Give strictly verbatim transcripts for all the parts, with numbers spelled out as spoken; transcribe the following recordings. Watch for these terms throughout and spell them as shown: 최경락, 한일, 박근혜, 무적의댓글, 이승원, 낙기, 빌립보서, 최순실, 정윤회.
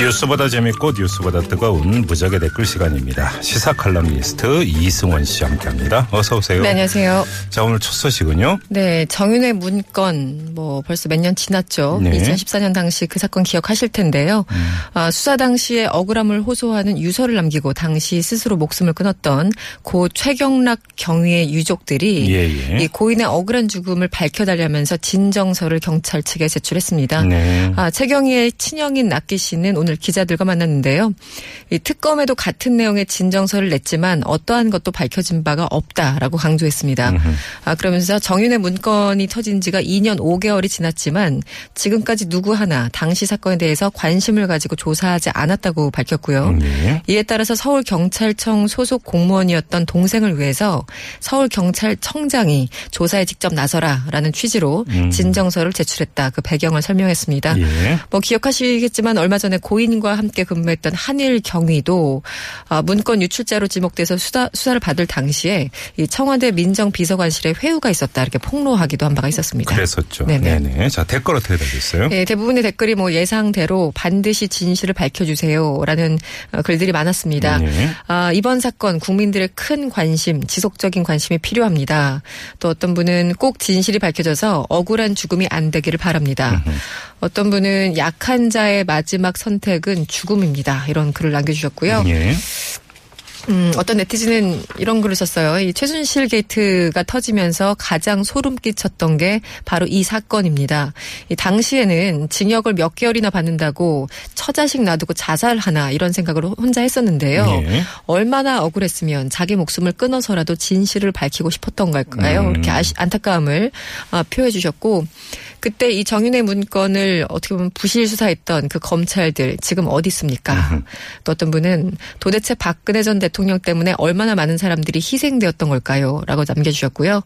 뉴스보다 재밌고 뉴스보다 뜨거운 무적의 댓글 시간입니다. 시사 칼럼니스트 이승원 씨 함께합니다. 어서 오세요. 네, 안녕하세요. 자, 오늘 첫 소식은요. 네, 정윤회 문건 뭐 벌써 몇 년 지났죠. 네. 이천십사 년 당시 그 사건 기억하실 텐데요. 음. 아, 수사 당시에 억울함을 호소하는 유서를 남기고 당시 스스로 목숨을 끊었던 고 최경락 경위의 유족들이 예, 예. 이 고인의 억울한 죽음을 밝혀달라면서 진정서를 경찰 측에 제출했습니다. 네. 아, 최경희의 친형인 낙기 씨는 오늘 기자들과 만났는데요. 이 특검에도 같은 내용의 진정서를 냈지만 어떠한 것도 밝혀진 바가 없다라고 강조했습니다. 음흠. 아 그러면서 정윤회 문건이 터진 지가 이 년 오 개월이 지났지만 지금까지 누구 하나 당시 사건에 대해서 관심을 가지고 조사하지 않았다고 밝혔고요. 네. 이에 따라서 서울경찰청 소속 공무원이었던 동생을 위해서 서울경찰청장이 조사에 직접 나서라라는 취지로 음. 진정서를 제출했다. 그 배경을 설명했습니다. 예. 뭐 기억하시겠지만 얼마 전에 고인 과 함께 근무했던 한일 경위도 문건 유출자로 지목돼서 수사, 수사를 받을 당시에 이 청와대 민정비서관실에 회유가 있었다 이렇게 폭로하기도 한 바가 있었습니다. 그랬었죠. 네네. 네네. 자, 댓글 어떻게 달렸어요? 네, 대부분의 댓글이 뭐 예상대로 반드시 진실을 밝혀주세요라는 글들이 많았습니다. 네. 아, 이번 사건 국민들의 큰 관심, 지속적인 관심이 필요합니다. 또 어떤 분은 꼭 진실이 밝혀져서 억울한 죽음이 안 되기를 바랍니다. 으흠. 어떤 분은 약한 자의 마지막 선택 은 죽음입니다. 이런 글을 남겨주셨고요. 예. 음, 어떤 네티즌은 이런 글을 썼어요. 이 최순실 게이트가 터지면서 가장 소름 끼쳤던 게 바로 이 사건입니다. 이 당시에는 징역을 몇 개월이나 받는다고 처자식 놔두고 자살하나 이런 생각을 혼자 했었는데요. 네. 얼마나 억울했으면 자기 목숨을 끊어서라도 진실을 밝히고 싶었던 걸까요? 음. 이렇게 아시, 안타까움을 아, 표해 주셨고 그때 이 정윤회 문건을 어떻게 보면 부실 수사했던 그 검찰들 지금 어디 있습니까? 으흠. 또 어떤 분은 도대체 박근혜 전 대통령 대통령 때문에 얼마나 많은 사람들이 희생되었던 걸까요? 라고 남겨주셨고요.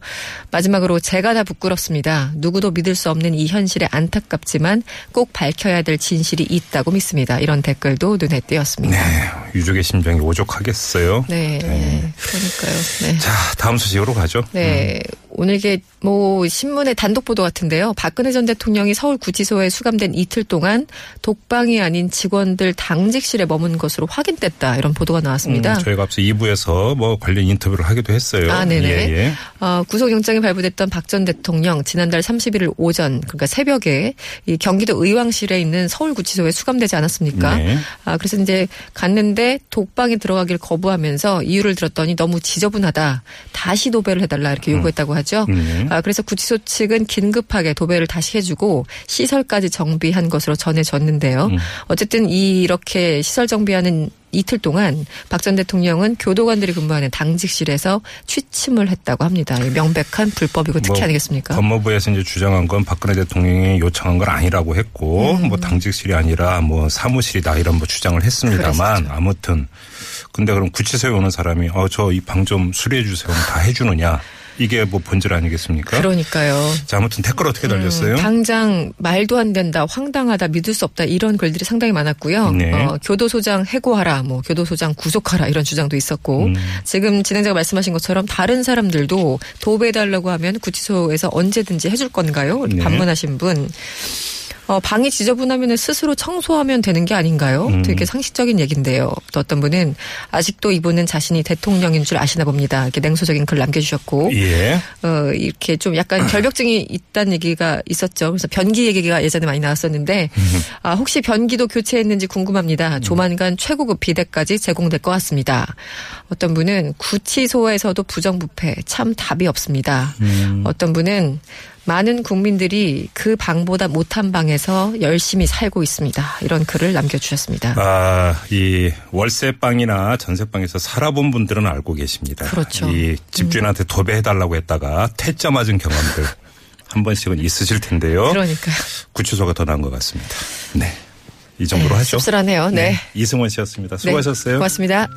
마지막으로 제가 다 부끄럽습니다. 누구도 믿을 수 없는 이 현실에 안타깝지만 꼭 밝혀야 될 진실이 있다고 믿습니다. 이런 댓글도 눈에 띄었습니다. 네, 유족의 심정이 오죽하겠어요. 네, 네. 그러니까요. 네. 자, 다음 소식으로 가죠. 네, 음. 오늘 이게 뭐 신문의 단독 보도 같은데요. 박근혜 전 대통령이 서울구치소에 수감된 이틀 동안 독방이 아닌 직원들 당직실에 머문 것으로 확인됐다. 이런 보도가 나왔습니다. 음, 저희가 앞서 이 부에서 뭐 관련 인터뷰를 하기도 했어요. 아, 네네. 예, 예. 어, 구속영장이 발부됐던 박 전 대통령 지난달 삼십일 일 오전 그러니까 새벽에 이 경기도 의왕실에 있는 서울구치소에 수감되지 않았습니까? 네. 아, 그래서 이제 갔는데 독방에 들어가길 거부하면서 이유를 들었더니 너무 지저분하다. 다시 도배를 해달라 이렇게 요구했다고 음. 하죠. 음. 아, 그래서 구치소 측은 긴급하게 도배를 다시 해주고 시설까지 정비한 것으로 전해졌는데요. 음. 어쨌든 이렇게 시설 정비하는 이틀 동안 박 전 대통령은 교도관들이 근무하는 당직실에서 취침을 했다고 합니다. 명백한 불법이고 특혜 뭐 아니겠습니까? 법무부에서 이제 주장한 건 박근혜 대통령이 요청한 건 아니라고 했고 음. 뭐 당직실이 아니라 뭐 사무실이다 이런 뭐 주장을 했습니다만 그랬었죠. 아무튼 근데 그럼 구치소에 오는 사람이 어, 저 이 방 좀 수리해 주세요. 다 해주느냐? 이게 뭐 본질 아니겠습니까? 그러니까요. 자, 아무튼 댓글 어떻게 달렸어요? 음, 당장 말도 안 된다, 황당하다, 믿을 수 없다 이런 글들이 상당히 많았고요. 네. 어, 교도소장 해고하라, 뭐 교도소장 구속하라 이런 주장도 있었고 음. 지금 진행자가 말씀하신 것처럼 다른 사람들도 도배해달라고 하면 구치소에서 언제든지 해줄 건가요? 네. 반문하신 분. 어, 방이 지저분하면 스스로 청소하면 되는 게 아닌가요? 음. 되게 상식적인 얘기인데요. 또 어떤 분은 아직도 이분은 자신이 대통령인 줄 아시나 봅니다. 이렇게 냉소적인 글 남겨주셨고 예. 어, 이렇게 좀 약간 결벽증이 있다는 얘기가 있었죠. 그래서 변기 얘기가 예전에 많이 나왔었는데 아, 혹시 변기도 교체했는지 궁금합니다. 조만간 최고급 비대까지 제공될 것 같습니다. 어떤 분은 구치소에서도 부정부패 참 답이 없습니다. 음. 어떤 분은 많은 국민들이 그 방보다 못한 방에서 열심히 살고 있습니다. 이런 글을 남겨주셨습니다. 아, 이 월세방이나 전세방에서 살아본 분들은 알고 계십니다. 그렇죠. 이 집주인한테 음. 도배해달라고 했다가 퇴짜 맞은 경험들 한 번씩은 있으실 텐데요. 그러니까요. 구치소가 더 나은 것 같습니다. 네, 이 정도로 네, 하죠. 씁쓸하네요. 네. 네. 이승원 씨였습니다. 수고하셨어요. 네, 고맙습니다.